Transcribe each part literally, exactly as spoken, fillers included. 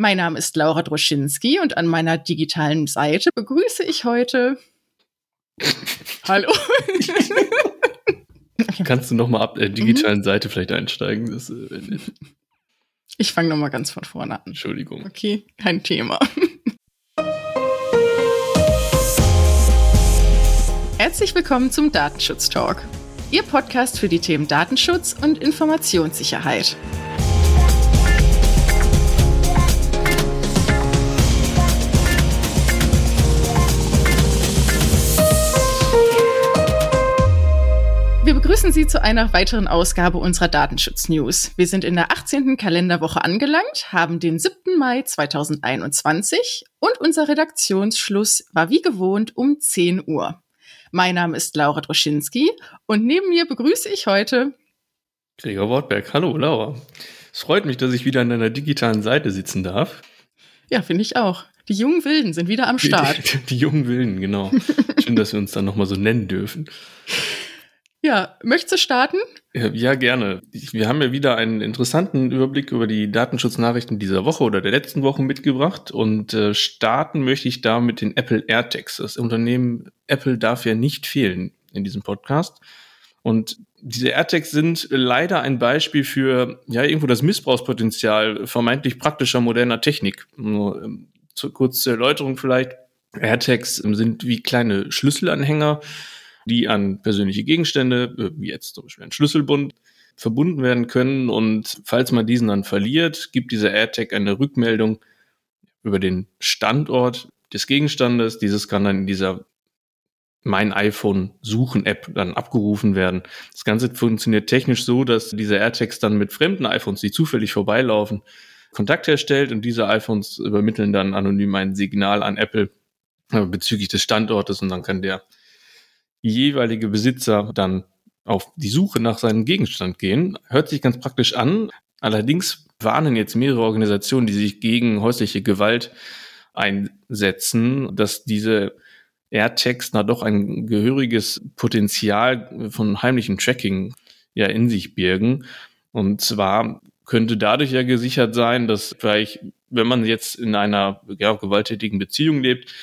Mein Name ist Laura Droschinski und an meiner digitalen Seite begrüße ich heute... Hallo. Kannst du nochmal ab der digitalen mhm. Seite vielleicht einsteigen? Das, äh, ich fange nochmal ganz von vorne an. Entschuldigung. Okay, kein Thema. Herzlich willkommen zum Datenschutz-Talk. Ihr Podcast für die Themen Datenschutz und Informationssicherheit. Wir begrüßen Sie zu einer weiteren Ausgabe unserer Datenschutz-News. Wir sind in der achtzehnten Kalenderwoche angelangt, haben den siebten Mai zweitausendeinundzwanzig und unser Redaktionsschluss war wie gewohnt um zehn Uhr. Mein Name ist Laura Droschinski und neben mir begrüße ich heute Gregor Wortberg. Hallo Laura. Es freut mich, dass ich wieder an einer digitalen Seite sitzen darf. Ja, finde ich auch. Die jungen Wilden sind wieder am Start. Die, die, die jungen Wilden, genau. Schön, dass wir uns dann nochmal so nennen dürfen. Ja, möchtest du starten? Ja, gerne. Wir haben ja wieder einen interessanten Überblick über die Datenschutznachrichten dieser Woche oder der letzten Woche mitgebracht und äh, starten möchte ich da mit den Apple AirTags. Das Unternehmen Apple darf ja nicht fehlen in diesem Podcast und diese AirTags sind leider ein Beispiel für ja irgendwo das Missbrauchspotenzial vermeintlich praktischer moderner Technik. Nur, ähm, zu, kurz zur Erläuterung vielleicht. AirTags sind wie kleine Schlüsselanhänger, die an persönliche Gegenstände, wie jetzt zum Beispiel ein Schlüsselbund, verbunden werden können. Und falls man diesen dann verliert, gibt dieser AirTag eine Rückmeldung über den Standort des Gegenstandes. Dieses kann dann in dieser Mein iPhone-Suchen-App dann abgerufen werden. Das Ganze funktioniert technisch so, dass diese AirTags dann mit fremden iPhones, die zufällig vorbeilaufen, Kontakt herstellt und diese iPhones übermitteln dann anonym ein Signal an Apple bezüglich des Standortes und dann kann der jeweilige Besitzer dann auf die Suche nach seinem Gegenstand gehen. Hört sich ganz praktisch an. Allerdings warnen jetzt mehrere Organisationen, die sich gegen häusliche Gewalt einsetzen, dass diese AirTags da doch ein gehöriges Potenzial von heimlichem Tracking ja in sich birgen. Und zwar könnte dadurch ja gesichert sein, dass vielleicht, wenn man jetzt in einer ja, gewalttätigen Beziehung lebt,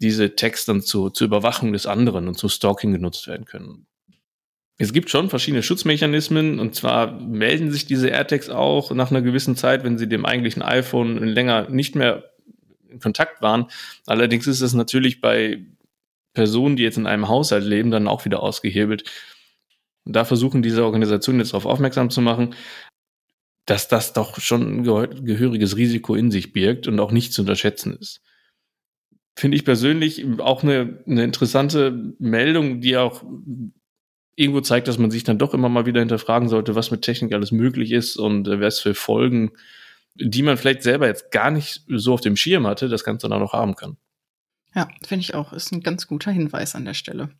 diese Tags dann zu, zur Überwachung des anderen und zu Stalking genutzt werden können. Es gibt schon verschiedene Schutzmechanismen und zwar melden sich diese AirTags auch nach einer gewissen Zeit, wenn sie dem eigentlichen iPhone länger nicht mehr in Kontakt waren. Allerdings ist das natürlich bei Personen, die jetzt in einem Haushalt leben, dann auch wieder ausgehebelt. Und da versuchen diese Organisationen jetzt darauf aufmerksam zu machen, dass das doch schon ein gehöriges Risiko in sich birgt und auch nicht zu unterschätzen ist. Finde ich persönlich auch eine, eine interessante Meldung, die auch irgendwo zeigt, dass man sich dann doch immer mal wieder hinterfragen sollte, was mit Technik alles möglich ist und was für Folgen, die man vielleicht selber jetzt gar nicht so auf dem Schirm hatte, das Ganze dann auch haben kann. Ja, finde ich auch. Ist ein ganz guter Hinweis an der Stelle.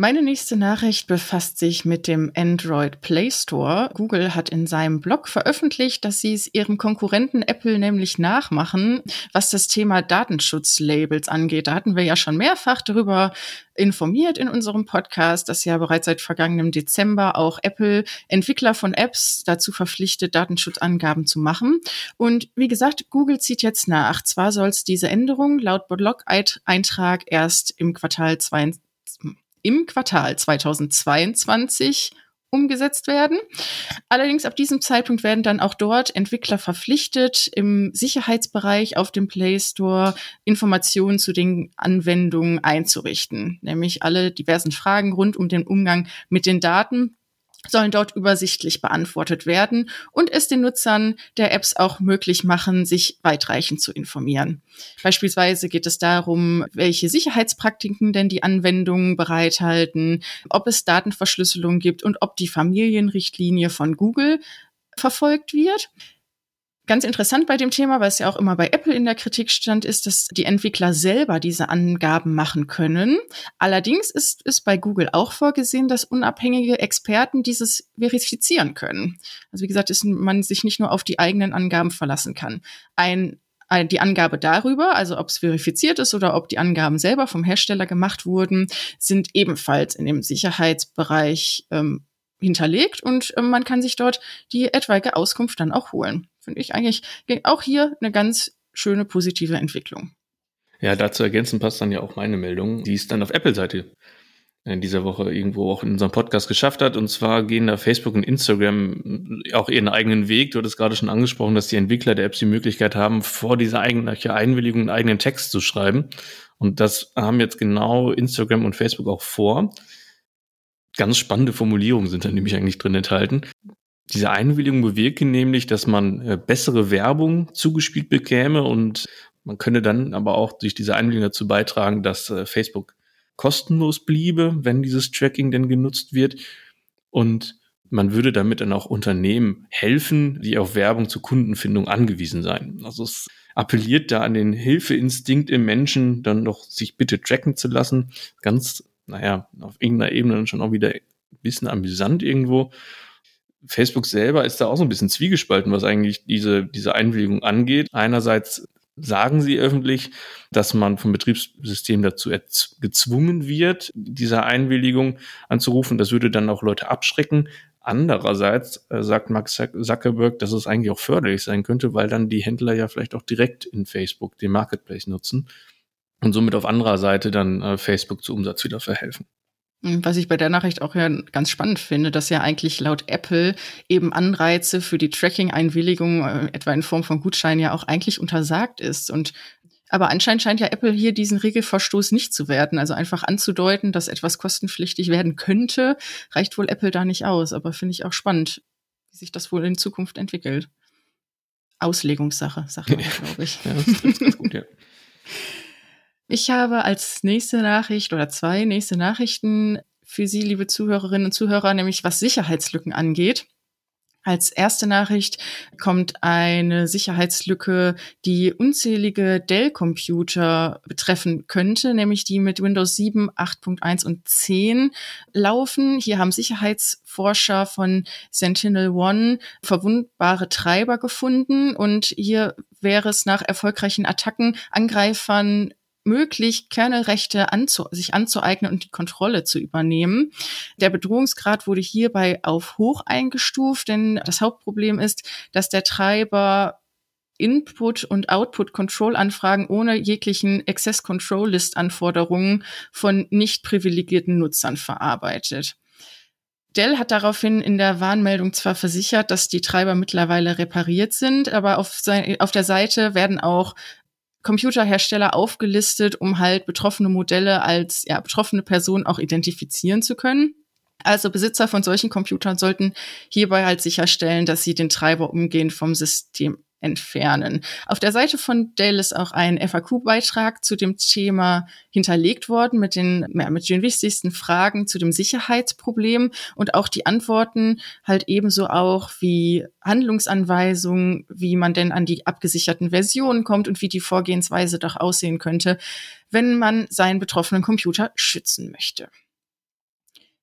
Meine nächste Nachricht befasst sich mit dem Android Play Store. Google hat in seinem Blog veröffentlicht, dass sie es ihrem Konkurrenten Apple nämlich nachmachen, was das Thema Datenschutzlabels angeht. Da hatten wir ja schon mehrfach darüber informiert in unserem Podcast, dass ja bereits seit vergangenem Dezember auch Apple Entwickler von Apps dazu verpflichtet, Datenschutzangaben zu machen. Und wie gesagt, Google zieht jetzt nach. Zwar soll es diese Änderung laut Blog-Eintrag erst im Quartal zweiundzwanzig im Quartal zweitausendzweiundzwanzig umgesetzt werden. Allerdings ab diesem Zeitpunkt werden dann auch dort Entwickler verpflichtet, im Sicherheitsbereich auf dem Play Store Informationen zu den Anwendungen einzurichten. Nämlich alle diversen Fragen rund um den Umgang mit den Daten sollen dort übersichtlich beantwortet werden und es den Nutzern der Apps auch möglich machen, sich weitreichend zu informieren. Beispielsweise geht es darum, welche Sicherheitspraktiken denn die Anwendungen bereithalten, ob es Datenverschlüsselung gibt und ob die Familienrichtlinie von Google verfolgt wird. Ganz interessant bei dem Thema, weil es ja auch immer bei Apple in der Kritik stand, ist, dass die Entwickler selber diese Angaben machen können. Allerdings ist es bei Google auch vorgesehen, dass unabhängige Experten dieses verifizieren können. Also wie gesagt, dass man sich nicht nur auf die eigenen Angaben verlassen kann. Ein, ein, die Angabe darüber, also ob es verifiziert ist oder ob die Angaben selber vom Hersteller gemacht wurden, sind ebenfalls in dem Sicherheitsbereich ähm, hinterlegt und äh, man kann sich dort die etwaige Auskunft dann auch holen. finde ich eigentlich auch hier eine ganz schöne positive Entwicklung. Ja, dazu ergänzend passt dann ja auch meine Meldung, die es dann auf Apple-Seite in dieser Woche irgendwo auch in unserem Podcast geschafft hat. Und zwar gehen da Facebook und Instagram auch ihren eigenen Weg. Du hattest gerade schon angesprochen, dass die Entwickler der Apps die Möglichkeit haben, vor dieser eigentlichen Einwilligung einen eigenen Text zu schreiben. Und das haben jetzt genau Instagram und Facebook auch vor. Ganz spannende Formulierungen sind da nämlich eigentlich drin enthalten. Diese Einwilligung bewirke nämlich, dass man bessere Werbung zugespielt bekäme und man könne dann aber auch durch diese Einwilligung dazu beitragen, dass Facebook kostenlos bliebe, wenn dieses Tracking denn genutzt wird. Und man würde damit dann auch Unternehmen helfen, die auf Werbung zur Kundenfindung angewiesen seien. Also es appelliert da an den Hilfeinstinkt im Menschen, dann doch sich bitte tracken zu lassen. Ganz, naja, auf irgendeiner Ebene dann schon auch wieder ein bisschen amüsant irgendwo. Facebook selber ist da auch so ein bisschen zwiegespalten, was eigentlich diese, diese Einwilligung angeht. Einerseits sagen sie öffentlich, dass man vom Betriebssystem dazu erz- gezwungen wird, dieser Einwilligung anzurufen. Das würde dann auch Leute abschrecken. Andererseits äh, sagt Mark Zuckerberg, dass es eigentlich auch förderlich sein könnte, weil dann die Händler ja vielleicht auch direkt in Facebook den Marketplace nutzen und somit auf anderer Seite dann äh, Facebook zu Umsatz wieder verhelfen. Was ich bei der Nachricht auch ja ganz spannend finde, dass ja eigentlich laut Apple eben Anreize für die Tracking-Einwilligung, äh, etwa in Form von Gutscheinen, ja auch eigentlich untersagt ist. Und aber anscheinend scheint ja Apple hier diesen Regelverstoß nicht zu werden. Also einfach anzudeuten, dass etwas kostenpflichtig werden könnte, reicht wohl Apple da nicht aus. Aber finde ich auch spannend, wie sich das wohl in Zukunft entwickelt. Auslegungssache, sagt man, glaube ich. Ja, das ist ganz gut, ja. Ich habe als nächste Nachricht oder zwei nächste Nachrichten für Sie, liebe Zuhörerinnen und Zuhörer, nämlich was Sicherheitslücken angeht. Als erste Nachricht kommt eine Sicherheitslücke, die unzählige Dell-Computer betreffen könnte, nämlich die mit Windows sieben, acht Punkt eins und zehn laufen. Hier haben Sicherheitsforscher von Sentinel One verwundbare Treiber gefunden und hier wäre es nach erfolgreichen Attacken Angreifern möglich, Kernelrechte anzu- sich anzueignen und die Kontrolle zu übernehmen. Der Bedrohungsgrad wurde hierbei auf hoch eingestuft, denn das Hauptproblem ist, dass der Treiber Input- und Output-Control-Anfragen ohne jeglichen Access-Control-List-Anforderungen von nicht privilegierten Nutzern verarbeitet. Dell hat daraufhin in der Warnmeldung zwar versichert, dass die Treiber mittlerweile repariert sind, aber auf, sein- auf der Seite werden auch Computerhersteller aufgelistet, um halt betroffene Modelle als ja, betroffene Personen auch identifizieren zu können. Also Besitzer von solchen Computern sollten hierbei halt sicherstellen, dass sie den Treiber umgehend vom System entfernen. Auf der Seite von Dell ist auch ein F A Q-Beitrag zu dem Thema hinterlegt worden mit den, ja, mit den wichtigsten Fragen zu dem Sicherheitsproblem und auch die Antworten halt ebenso auch wie Handlungsanweisungen, wie man denn an die abgesicherten Versionen kommt und wie die Vorgehensweise doch aussehen könnte, wenn man seinen betroffenen Computer schützen möchte.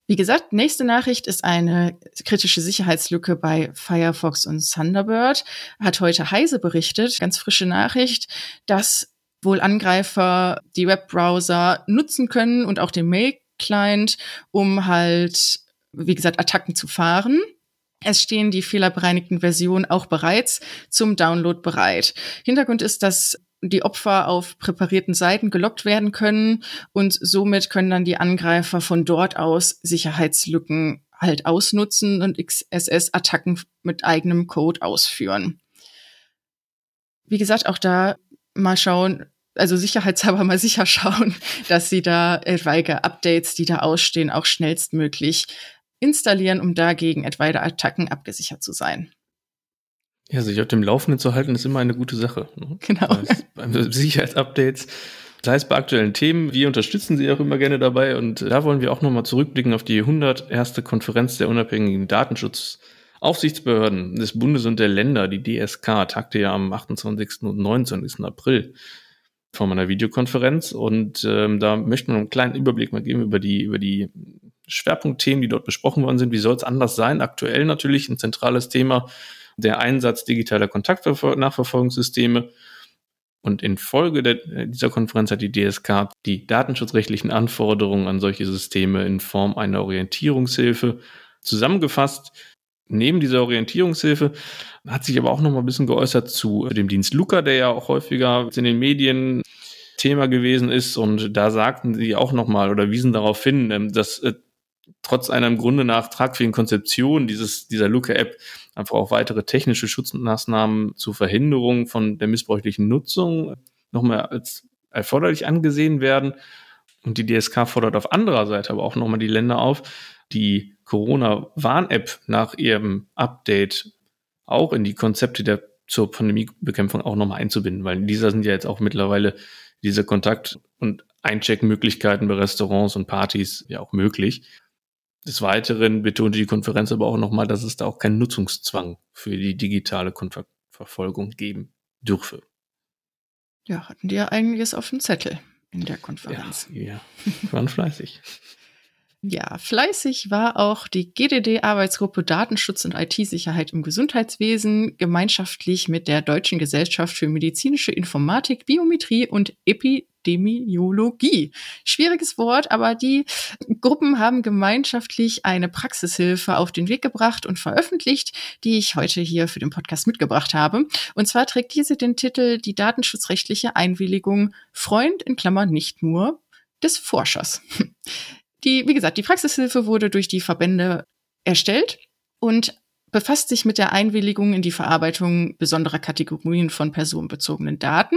Wie gesagt, nächste Nachricht ist eine kritische Sicherheitslücke bei Firefox und Thunderbird. Hat heute Heise berichtet, ganz frische Nachricht, dass wohl Angreifer die Webbrowser nutzen können und auch den Mail-Client, um halt, wie gesagt, Attacken zu fahren. Es stehen die fehlerbereinigten Versionen auch bereits zum Download bereit. Hintergrund ist, dass die Opfer auf präparierten Seiten gelockt werden können und somit können dann die Angreifer von dort aus Sicherheitslücken halt ausnutzen und X S S-Attacken mit eigenem Code ausführen. Wie gesagt, auch da mal schauen, also sicherheitshalber mal sicher schauen, dass sie da etwaige Updates, die da ausstehen, auch schnellstmöglich installieren, um dagegen etwaige Attacken abgesichert zu sein. Ja, sich auf dem Laufenden zu halten, ist immer eine gute Sache. Ne? Genau. Beim Sicherheitsupdates, sei es bei aktuellen Themen, wir unterstützen Sie auch immer gerne dabei. Und da wollen wir auch nochmal zurückblicken auf die hundertste Konferenz der unabhängigen Datenschutzaufsichtsbehörden des Bundes und der Länder, die D S K, tagte ja am achtundzwanzigsten und neunundzwanzigsten April vor meiner Videokonferenz. Und ähm, da möchten wir einen kleinen Überblick mal geben über die, über die Schwerpunktthemen, die dort besprochen worden sind. Wie soll es anders sein? Aktuell natürlich ein zentrales Thema, der Einsatz digitaler Kontaktnachverfolgungssysteme. Und infolge der, dieser Konferenz hat die D S K die datenschutzrechtlichen Anforderungen an solche Systeme in Form einer Orientierungshilfe zusammengefasst Neben dieser Orientierungshilfe hat sich aber auch noch mal ein bisschen geäußert zu dem Dienst Luca, der ja auch häufiger in den Medien Thema gewesen ist. Und da sagten sie auch noch mal oder wiesen darauf hin, dass äh, trotz einer im Grunde nach tragfähigen Konzeption dieses dieser Luca-App einfach auch weitere technische Schutzmaßnahmen zur Verhinderung von der missbräuchlichen Nutzung noch mal als erforderlich angesehen werden. Und die D S K fordert auf anderer Seite aber auch noch mal die Länder auf, die Corona-Warn-App nach ihrem Update auch in die Konzepte der zur Pandemiebekämpfung auch nochmal einzubinden, weil in dieser sind ja jetzt auch mittlerweile diese Kontakt- und Eincheckmöglichkeiten bei Restaurants und Partys ja auch möglich. Des Weiteren betonte die Konferenz aber auch nochmal, dass es da auch keinen Nutzungszwang für die digitale Kontaktverfolgung geben dürfe. Ja, hatten die ja einiges auf dem Zettel in der Konferenz. Ja, ja. Waren fleißig. Ja, fleißig war auch die G D D-Arbeitsgruppe Datenschutz und I T-Sicherheit im Gesundheitswesen, gemeinschaftlich mit der Deutschen Gesellschaft für medizinische Informatik, Biometrie und Epidemiologie. Schwieriges Wort, aber die Gruppen haben gemeinschaftlich eine Praxishilfe auf den Weg gebracht und veröffentlicht, die ich heute hier für den Podcast mitgebracht habe. Und zwar trägt diese den Titel Die datenschutzrechtliche Einwilligung Freund in Klammern nicht nur des Forschers. Die, wie gesagt, die Praxishilfe wurde durch die Verbände erstellt und befasst sich mit der Einwilligung in die Verarbeitung besonderer Kategorien von personenbezogenen Daten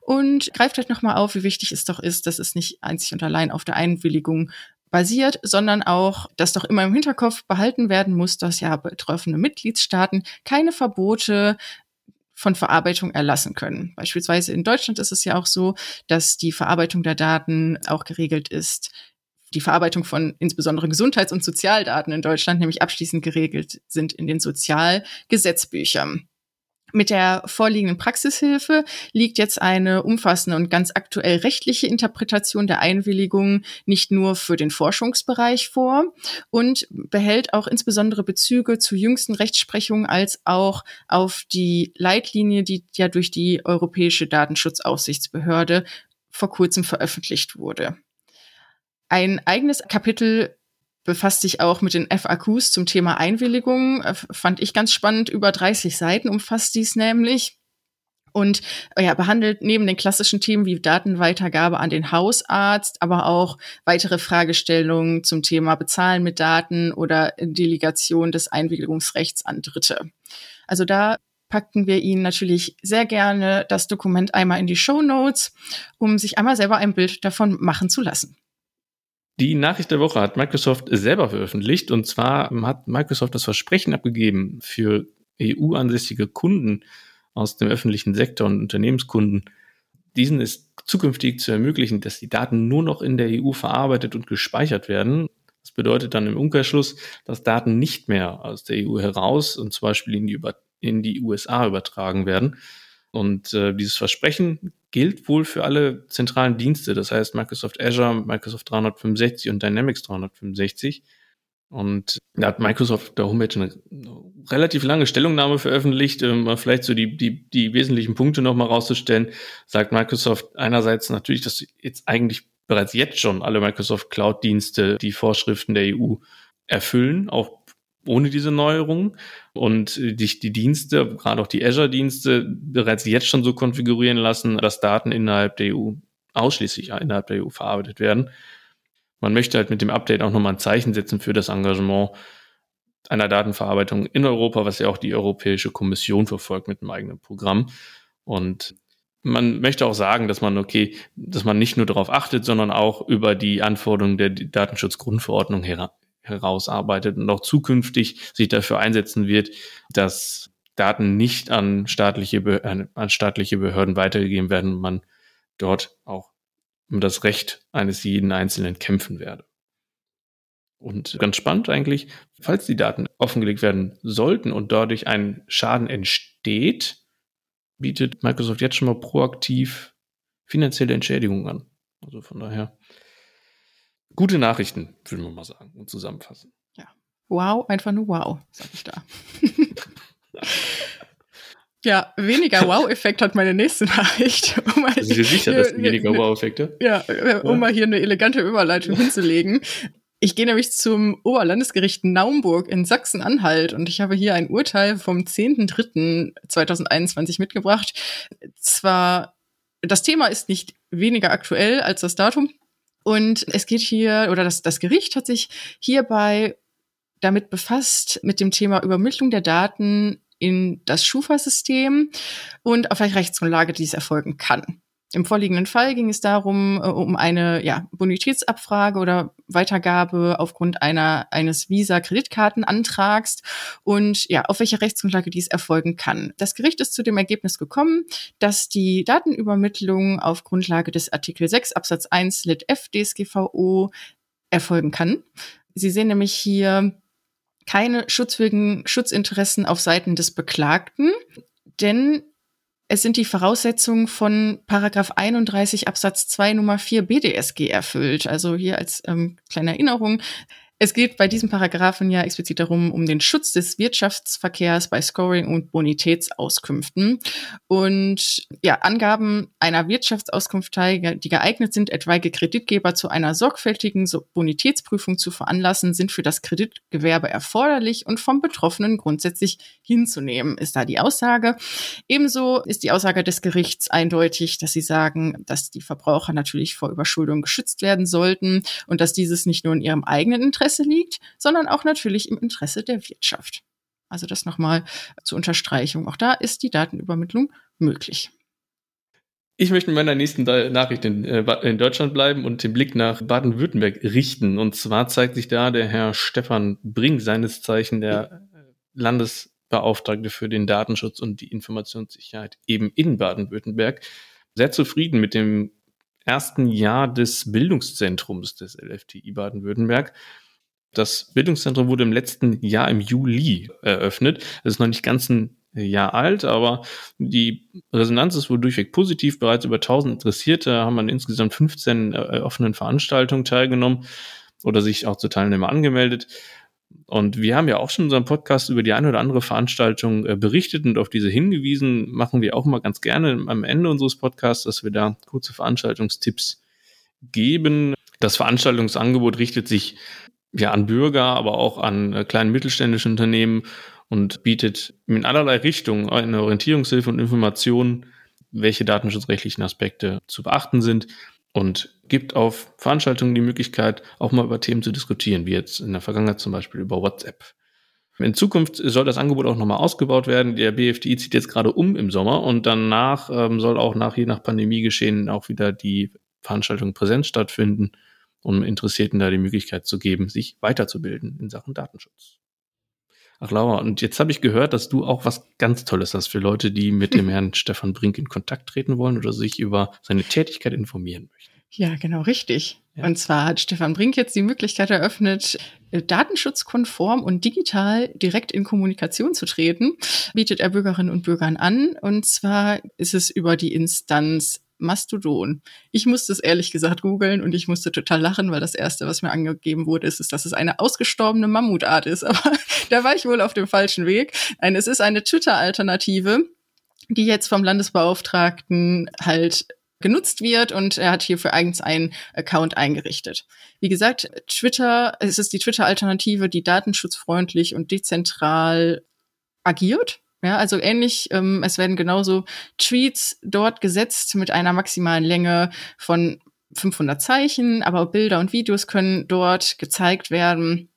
und greift halt nochmal auf, wie wichtig es doch ist, dass es nicht einzig und allein auf der Einwilligung basiert, sondern auch, dass doch immer im Hinterkopf behalten werden muss, dass ja betroffene Mitgliedstaaten keine Verbote von Verarbeitung erlassen können. Beispielsweise in Deutschland ist es ja auch so, dass die Verarbeitung der Daten auch geregelt ist, die Verarbeitung von insbesondere Gesundheits- und Sozialdaten in Deutschland nämlich abschließend geregelt sind in den Sozialgesetzbüchern. Mit der vorliegenden Praxishilfe liegt jetzt eine umfassende und ganz aktuell rechtliche Interpretation der Einwilligung nicht nur für den Forschungsbereich vor und behält auch insbesondere Bezüge zu jüngsten Rechtsprechungen als auch auf die Leitlinie, die ja durch die Europäische Datenschutzaufsichtsbehörde vor kurzem veröffentlicht wurde. Ein eigenes Kapitel befasst sich auch mit den F A Qs zum Thema Einwilligung. Fand ich ganz spannend. Über dreißig Seiten umfasst dies nämlich. Und ja, behandelt neben den klassischen Themen wie Datenweitergabe an den Hausarzt, aber auch weitere Fragestellungen zum Thema Bezahlen mit Daten oder Delegation des Einwilligungsrechts an Dritte. Also da packen wir Ihnen natürlich sehr gerne das Dokument einmal in die Shownotes, um sich einmal selber ein Bild davon machen zu lassen. Die Nachricht der Woche hat Microsoft selber veröffentlicht, und zwar hat Microsoft das Versprechen abgegeben, für E U-ansässige Kunden aus dem öffentlichen Sektor und Unternehmenskunden, diesen ist zukünftig zu ermöglichen, dass die Daten nur noch in der E U verarbeitet und gespeichert werden. Das bedeutet dann im Umkehrschluss, dass Daten nicht mehr aus der E U heraus und zum Beispiel in die, über- in die U S A übertragen werden. Und äh, dieses Versprechen gilt wohl für alle zentralen Dienste, das heißt Microsoft Azure, Microsoft dreihundertfünfundsechzig und Dynamics dreihundertfünfundsechzig. Und da hat Microsoft auf der Homepage eine relativ lange Stellungnahme veröffentlicht, um vielleicht so die, die, die wesentlichen Punkte nochmal rauszustellen. Sagt Microsoft einerseits natürlich, dass jetzt eigentlich bereits jetzt schon alle Microsoft Cloud-Dienste die Vorschriften der E U erfüllen, auch ohne diese Neuerungen, und dich die Dienste, gerade auch die Azure-Dienste, bereits jetzt schon so konfigurieren lassen, dass Daten innerhalb der E U, ausschließlich innerhalb der E U verarbeitet werden. Man möchte halt mit dem Update auch nochmal ein Zeichen setzen für das Engagement einer Datenverarbeitung in Europa, was ja auch die Europäische Kommission verfolgt mit einem eigenen Programm. Und man möchte auch sagen, dass man, okay, dass man nicht nur darauf achtet, sondern auch über die Anforderungen der Datenschutzgrundverordnung her. herausarbeitet und auch zukünftig sich dafür einsetzen wird, dass Daten nicht an staatliche, Behörden, an staatliche Behörden weitergegeben werden und man dort auch um das Recht eines jeden Einzelnen kämpfen werde. Und ganz spannend eigentlich, falls die Daten offengelegt werden sollten und dadurch ein Schaden entsteht, bietet Microsoft jetzt schon mal proaktiv finanzielle Entschädigungen an. Also von daher gute Nachrichten, würden wir mal sagen, und zusammenfassen. Ja. Wow, einfach nur wow, sag ich da. Ja, weniger Wow-Effekt hat meine nächste Nachricht. Um mal Sind Sie sicher, hier, dass hier, weniger Wow-Effekte? Ja, um ja. mal hier eine elegante Überleitung hinzulegen. Ich gehe nämlich zum Oberlandesgericht Naumburg in Sachsen-Anhalt und ich habe hier ein Urteil vom zehnten dritten zweitausendeinundzwanzig mitgebracht. Zwar, das Thema ist nicht weniger aktuell als das Datum und es geht hier, oder das, das Gericht hat sich hierbei damit befasst, mit dem Thema Übermittlung der Daten in das Schufa-System und auf welche Rechtsgrundlage dies erfolgen kann. Im vorliegenden Fall ging es darum, um eine ja, Bonitätsabfrage oder Weitergabe aufgrund einer eines Visa-Kreditkartenantrags und ja, auf welcher Rechtsgrundlage dies erfolgen kann. Das Gericht ist zu dem Ergebnis gekommen, dass die Datenübermittlung auf Grundlage des Artikel sechs Absatz eins Lit F D S G V O erfolgen kann. Sie sehen nämlich hier keine schutzwürdigen Schutzinteressen auf Seiten des Beklagten, denn es sind die Voraussetzungen von Paragraph einunddreißig Absatz zwei Nummer vier B D S G erfüllt. Also hier als ähm, kleine Erinnerung. Es geht bei diesem Paragraphen ja explizit darum, um den Schutz des Wirtschaftsverkehrs bei Scoring und Bonitätsauskünften. Und ja, Angaben einer Wirtschaftsauskunft, die geeignet sind, etwaige Kreditgeber zu einer sorgfältigen Bonitätsprüfung zu veranlassen, sind für das Kreditgewerbe erforderlich und vom Betroffenen grundsätzlich hinzunehmen, ist da die Aussage. Ebenso ist die Aussage des Gerichts eindeutig, dass sie sagen, dass die Verbraucher natürlich vor Überschuldung geschützt werden sollten und dass dieses nicht nur in ihrem eigenen Interesse liegt, sondern auch natürlich im Interesse der Wirtschaft. Also das nochmal zur Unterstreichung. Auch da ist die Datenübermittlung möglich. Ich möchte mit meiner nächsten Nachricht in, äh, in Deutschland bleiben und den Blick nach Baden-Württemberg richten. Und zwar zeigt sich da der Herr Stefan Brink, seines Zeichen der Landesbeauftragte für den Datenschutz und die Informationssicherheit eben in Baden-Württemberg, sehr zufrieden mit dem ersten Jahr des Bildungszentrums des L f D I Baden-Württemberg. Das Bildungszentrum wurde im letzten Jahr im Juli eröffnet. Es ist noch nicht ganz ein Jahr alt, aber die Resonanz ist wohl durchweg positiv. Bereits über tausend Interessierte haben an insgesamt fünfzehn offenen Veranstaltungen teilgenommen oder sich auch zur Teilnahme angemeldet. Und wir haben ja auch schon in unserem Podcast über die eine oder andere Veranstaltung äh, berichtet und auf diese hingewiesen. Machen wir auch mal ganz gerne am Ende unseres Podcasts, dass wir da kurze Veranstaltungstipps geben. Das Veranstaltungsangebot richtet sich ja an Bürger, aber auch an äh, kleinen mittelständischen Unternehmen und bietet in allerlei Richtungen eine Orientierungshilfe und Informationen, welche datenschutzrechtlichen Aspekte zu beachten sind. Und gibt auf Veranstaltungen die Möglichkeit, auch mal über Themen zu diskutieren, wie jetzt in der Vergangenheit zum Beispiel über WhatsApp. In Zukunft soll das Angebot auch nochmal ausgebaut werden. Der B f D I zieht jetzt gerade um im Sommer und danach ähm, soll auch nach je nach Pandemiegeschehen auch wieder die Veranstaltung Präsenz stattfinden, um Interessierten da die Möglichkeit zu geben, sich weiterzubilden in Sachen Datenschutz. Ach Laura, und jetzt habe ich gehört, dass du auch was ganz Tolles hast für Leute, die mit dem Herrn Stefan Brink in Kontakt treten wollen oder sich über seine Tätigkeit informieren möchten. Ja, genau, richtig. Ja. Und zwar hat Stefan Brink jetzt die Möglichkeit eröffnet, datenschutzkonform und digital direkt in Kommunikation zu treten, bietet er Bürgerinnen und Bürgern an. Und zwar ist es über die Instanz Mastodon. Ich musste es ehrlich gesagt googeln und ich musste total lachen, weil das Erste, was mir angegeben wurde, ist, ist dass es eine ausgestorbene Mammutart ist. Aber da war ich wohl auf dem falschen Weg. Nein, es ist eine Twitter-Alternative, die jetzt vom Landesbeauftragten halt genutzt wird und er hat hierfür eigens einen Account eingerichtet. Wie gesagt, Twitter, es ist die Twitter-Alternative, die datenschutzfreundlich und dezentral agiert. Ja, also ähnlich, ähm, es werden genauso Tweets dort gesetzt mit einer maximalen Länge von fünfhundert Zeichen, aber Bilder und Videos können dort gezeigt werden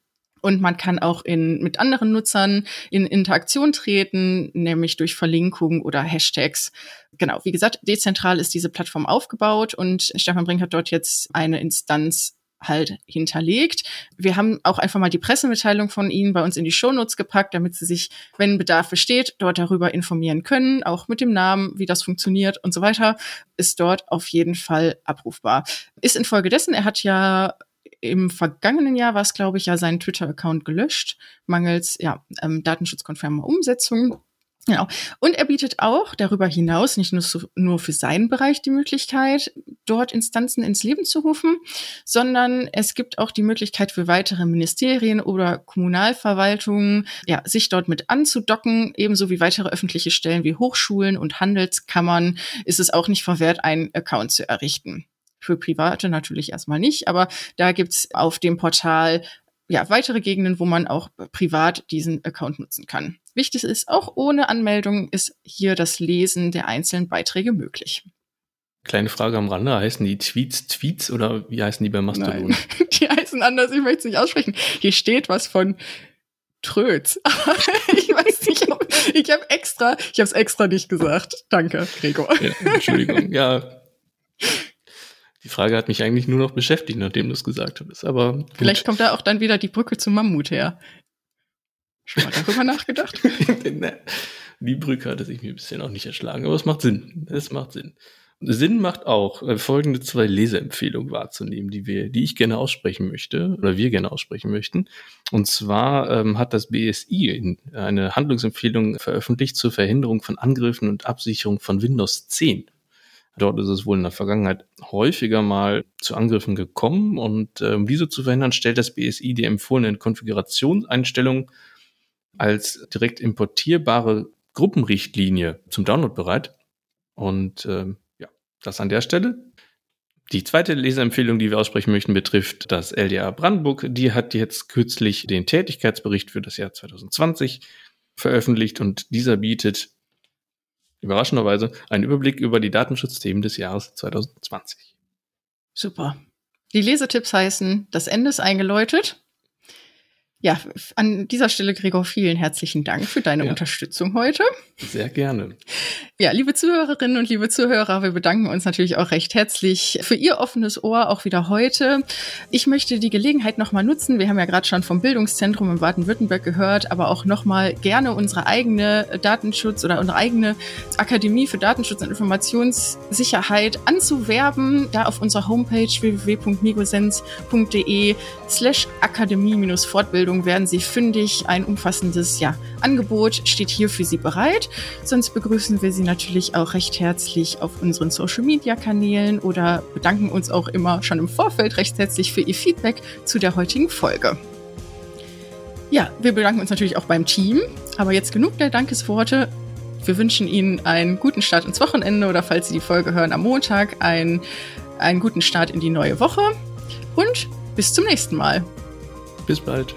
und man kann auch in mit anderen Nutzern in Interaktion treten, nämlich durch Verlinkungen oder Hashtags. Genau, wie gesagt, dezentral ist diese Plattform aufgebaut und Stefan Brink hat dort jetzt eine Instanz halt hinterlegt. Wir haben auch einfach mal die Pressemitteilung von Ihnen bei uns in die Shownotes gepackt, damit Sie sich, wenn Bedarf besteht, dort darüber informieren können, auch mit dem Namen, wie das funktioniert und so weiter, ist dort auf jeden Fall abrufbar. Ist infolgedessen, er hat ja im vergangenen Jahr, war es glaube ich ja, seinen Twitter-Account gelöscht, mangels ja ähm, datenschutzkonformer Umsetzung. Genau. Und er bietet auch darüber hinaus nicht nur, so, nur für seinen Bereich die Möglichkeit, dort Instanzen ins Leben zu rufen, sondern es gibt auch die Möglichkeit für weitere Ministerien oder Kommunalverwaltungen, ja, sich dort mit anzudocken, ebenso wie weitere öffentliche Stellen wie Hochschulen und Handelskammern ist es auch nicht verwehrt, einen Account zu errichten. für Private natürlich erstmal nicht, aber da gibt's auf dem Portal ja weitere Gegenden, wo man auch privat diesen Account nutzen kann. Wichtig ist, auch ohne Anmeldung ist hier das Lesen der einzelnen Beiträge möglich. Kleine Frage am Rande, heißen die Tweets Tweets oder wie heißen die bei Mastodon? Nein, die heißen anders, ich möchte es nicht aussprechen. Hier steht was von Tröts. Ich weiß nicht, ich habe extra, ich habe es extra nicht gesagt. Danke, Gregor. Ja, Entschuldigung, ja. Die Frage hat mich eigentlich nur noch beschäftigt, nachdem du es gesagt hattest. Aber gut. Vielleicht kommt da auch dann wieder die Brücke zum Mammut her. Schon mal darüber nachgedacht? Die Brücke hatte sich mir bisher noch nicht erschlagen, aber es macht Sinn. Es macht Sinn. Sinn macht auch, folgende zwei Leseempfehlungen wahrzunehmen, die wir, die ich gerne aussprechen möchte oder wir gerne aussprechen möchten. Und zwar ähm, hat das B S I eine Handlungsempfehlung veröffentlicht zur Verhinderung von Angriffen und Absicherung von Windows zehn. Dort ist es wohl in der Vergangenheit häufiger mal zu Angriffen gekommen und äh, um diese zu verhindern, stellt das B S I die empfohlenen Konfigurationseinstellungen als direkt importierbare Gruppenrichtlinie zum Download bereit. Und äh, ja, das an der Stelle. Die zweite Leseempfehlung, die wir aussprechen möchten, betrifft das L D A Brandenburg. Die hat jetzt kürzlich den Tätigkeitsbericht für das Jahr zwanzig zwanzig veröffentlicht und dieser bietet überraschenderweise einen Überblick über die Datenschutzthemen des Jahres zwanzig zwanzig. Super. Die Lesetipps heißen, das Ende ist eingeläutet. Ja, an dieser Stelle, Gregor, vielen herzlichen Dank für deine ja. Unterstützung heute. Sehr gerne. Ja, liebe Zuhörerinnen und liebe Zuhörer, wir bedanken uns natürlich auch recht herzlich für Ihr offenes Ohr, auch wieder heute. Ich möchte die Gelegenheit nochmal nutzen, wir haben ja gerade schon vom Bildungszentrum in Baden-Württemberg gehört, aber auch nochmal gerne unsere eigene Datenschutz- oder unsere eigene Akademie für Datenschutz und Informationssicherheit anzuwerben, da auf unserer Homepage www.migosens.de slash akademie-fortbildung werden Sie fündig. Ein umfassendes ja, Angebot steht hier für Sie bereit. Sonst begrüßen wir Sie natürlich auch recht herzlich auf unseren Social-Media-Kanälen oder bedanken uns auch immer schon im Vorfeld recht herzlich für Ihr Feedback zu der heutigen Folge. Ja, wir bedanken uns natürlich auch beim Team. Aber jetzt genug der Dankesworte. Wir wünschen Ihnen einen guten Start ins Wochenende oder falls Sie die Folge hören am Montag, einen, einen guten Start in die neue Woche und bis zum nächsten Mal. Bis bald.